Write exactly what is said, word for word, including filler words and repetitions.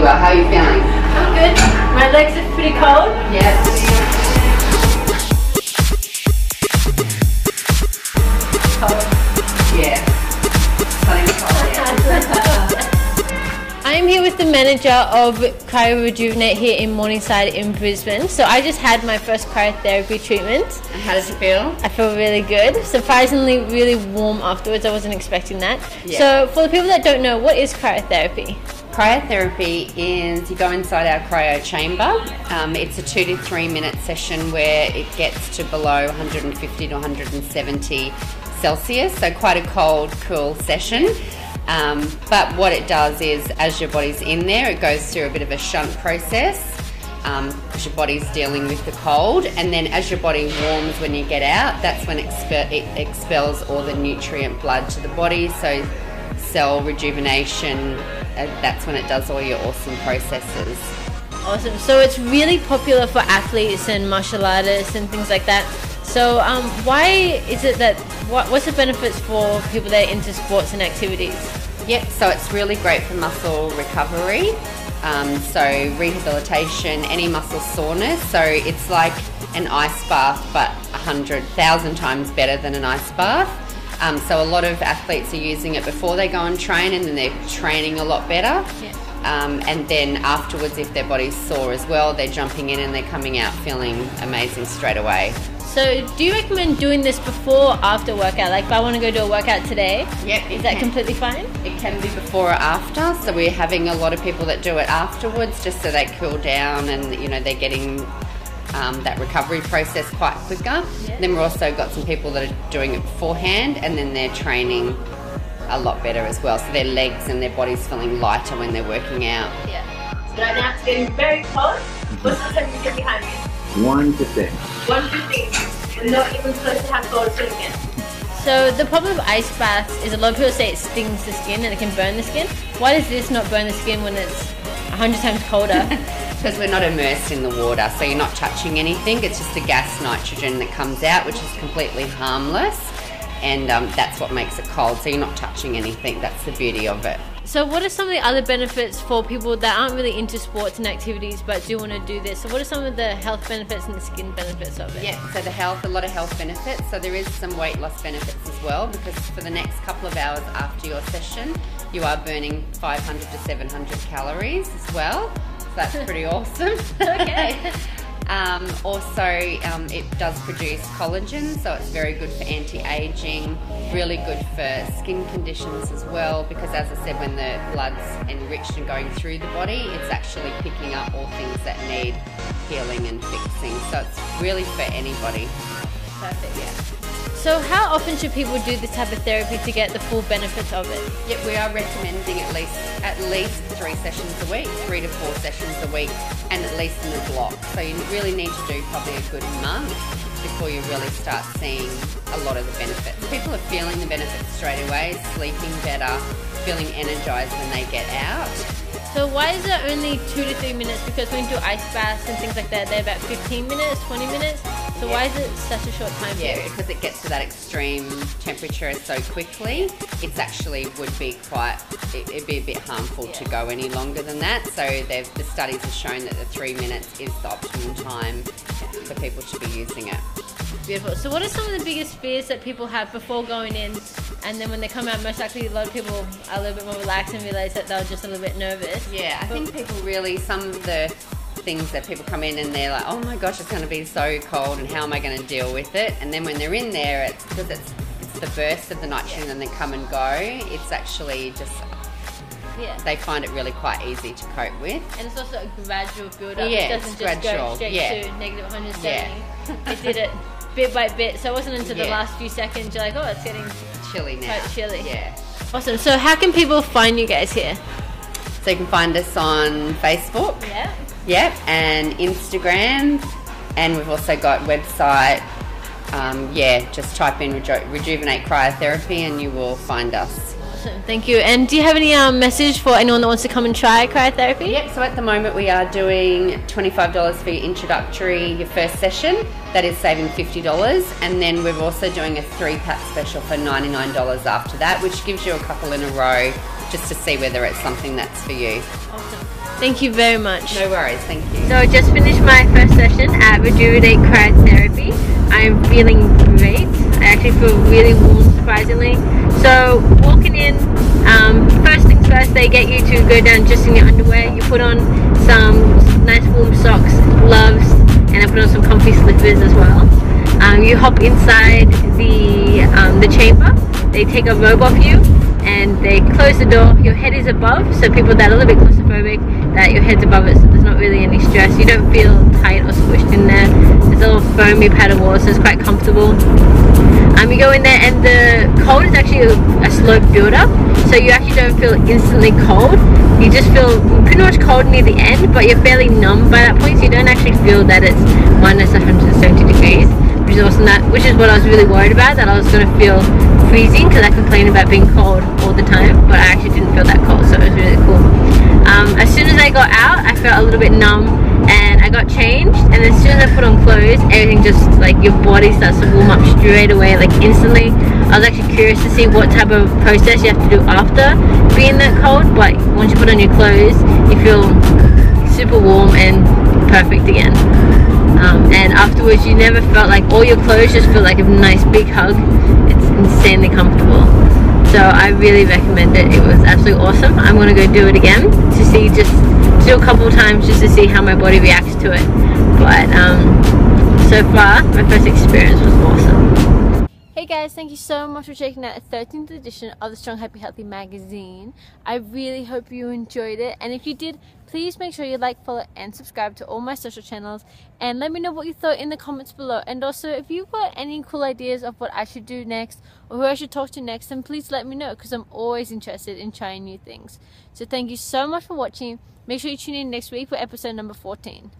really well. How are you feeling? I'm good. My legs are pretty cold. Yes. I'm here with the manager of Cryo Rejuvenate here in Morningside in Brisbane. So I just had my first cryotherapy treatment. And how does it feel? I feel really good. Surprisingly really warm afterwards. I wasn't expecting that. Yeah. So for the people that don't know, what is cryotherapy? Cryotherapy is you go inside our cryo chamber. Um, it's a two to three minute session where it gets to below one hundred fifty to one hundred seventy Celsius. So quite a cold, cool session. Um, but what it does is, as your body's in there, it goes through a bit of a shunt process um, because your body's dealing with the cold, and then as your body warms when you get out, that's when it, expe it expels all the nutrient blood to the body, so cell rejuvenation, uh, that's when it does all your awesome processes. Awesome. So it's really popular for athletes and martial artists and things like that. So um, why is it that, what, what's the benefits for people that are into sports and activities? Yep, so it's really great for muscle recovery, um, so rehabilitation, any muscle soreness, so it's like an ice bath but a hundred thousand times better than an ice bath. Um, so a lot of athletes are using it before they go and train, and then they're training a lot better. Yeah. Um, and then afterwards, if their body's sore as well, they're jumping in and they're coming out feeling amazing straight away. So do you recommend doing this before or after workout? Like if I want to go do a workout today, yep, is that can. completely fine? It can be before or after. So we're having a lot of people that do it afterwards just so they cool down and, you know, they're getting um, that recovery process quite quicker. Yep. Then we've also got some people that are doing it beforehand, and then they're training a lot better as well. So their legs and their body's feeling lighter when they're working out. Yeah. So right now it's getting very cold. What's the temperature behind you? One percent. One percent. We're not even supposed to have cold skin again. So the problem with ice baths is a lot of people say it stings the skin and it can burn the skin. Why does this not burn the skin when it's a hundred times colder? Because we're not immersed in the water, so you're not touching anything. It's just the gas nitrogen that comes out, which is completely harmless, and um, that's what makes it cold. So you're not touching anything. That's the beauty of it. So what are some of the other benefits for people that aren't really into sports and activities but do want to do this? So what are some of the health benefits and the skin benefits of it? Yeah, so the health, a lot of health benefits. So there is some weight loss benefits as well, because for the next couple of hours after your session, you are burning five hundred to seven hundred calories as well. So that's pretty awesome. Okay. um, also, um, it does produce collagen, so it's very good for anti-aging. Really good for skin conditions as well, because as I said, when the blood's enriched and going through the body, it's actually picking up all things that need healing and fixing. So it's really for anybody. Perfect, yeah. So how often should people do this type of therapy to get the full benefits of it? Yep, we are recommending at least at least three sessions a week, three to four sessions a week, and at least in a block. So you really need to do probably a good month before you really start seeing a lot of the benefits. People are feeling the benefits straight away, sleeping better, feeling energised when they get out. So why is it only two to three minutes? Because when you do ice baths and things like that, they're about fifteen minutes, twenty minutes. So yeah. Why is it such a short time period? Yeah, because it gets to that extreme temperature so quickly. It's actually would be quite, it, it'd be a bit harmful yeah. to go any longer than that. So the studies have shown that the three minutes is the optimum time for people to be using it. Beautiful. So what are some of the biggest fears that people have before going in, and then when they come out, most likely a lot of people are a little bit more relaxed and realise that they're just a little bit nervous? Yeah, I but think people really, some of the things that people come in and they're like, oh my gosh, it's going to be so cold and how am I going to deal with it? And then when they're in there, it's because it's, it's the burst of the nitrogen yeah. and they come and go, it's actually just... Yeah. They find it really quite easy to cope with. And it's also a gradual build-up. Yeah, it doesn't it's just gradual. go straight yeah. to negative one hundred seventy. Yeah. I did it bit by bit, so it wasn't until yeah. the last few seconds you're like, oh, it's getting chilly now. Quite chilly. Yeah. Awesome. So how can people find you guys here? So you can find us on Facebook. Yeah. Yep, and Instagram, and we've also got website. Um, yeah, just type in Reju Rejuvenate Cryotherapy and you will find us. Awesome, thank you. And do you have any um, message for anyone that wants to come and try cryotherapy? Yep, so at the moment we are doing twenty-five dollars for your introductory, your first session. That is saving fifty dollars. And then we're also doing a three-pack special for ninety-nine dollars after that, which gives you a couple in a row just to see whether it's something that's for you. Awesome. Thank you very much. No worries, thank you. So I just finished my first session at Rejuvenate Cryotherapy. I'm feeling great. I actually feel really warm, surprisingly. So walking in, um, first things first, they get you to go down just in your underwear. You put on some nice warm socks, gloves, and I put on some comfy slippers as well. Um, you hop inside the, um, the chamber. They take a robe off you and they close the door. Your head is above, so people that are a little bit claustrophobic, that your head's above it, so there's not really any stress. You don't feel tight or squished in there. There's a little foamy padded wall, so it's quite comfortable. Um, you go in there and the cold is actually a, a slow build-up, so you actually don't feel instantly cold. You just feel pretty much cold near the end, but you're fairly numb by that point, so you don't actually feel that it's minus one hundred seventy degrees, which is, also not, which is what I was really worried about, that I was going to feel freezing, because I complained about being cold all the time, but I actually didn't feel that cold, so it was really cool. Um, as soon as I got out, I felt a little bit numb, and I got changed, and as soon as I put on clothes, everything just, like, your body starts to warm up straight away, like instantly. I was actually curious to see what type of process you have to do after being that cold, but once you put on your clothes, you feel super warm and perfect again. Um, and afterwards, you never felt like all your clothes just feel like a nice big hug. It's insanely comfortable. So I really recommend it. It was absolutely awesome. I'm going to go do it again to see, just to do a couple of times just to see how my body reacts to it. But um, so far, my first experience was awesome. Hey guys, thank you so much for checking out the thirteenth edition of the Strong Happy Healthy magazine. I really hope you enjoyed it. And if you did, please make sure you like, follow and subscribe to all my social channels. And let me know what you thought in the comments below. And also, if you've got any cool ideas of what I should do next or who I should talk to next, then please let me know, because I'm always interested in trying new things. So thank you so much for watching. Make sure you tune in next week for episode number fourteen.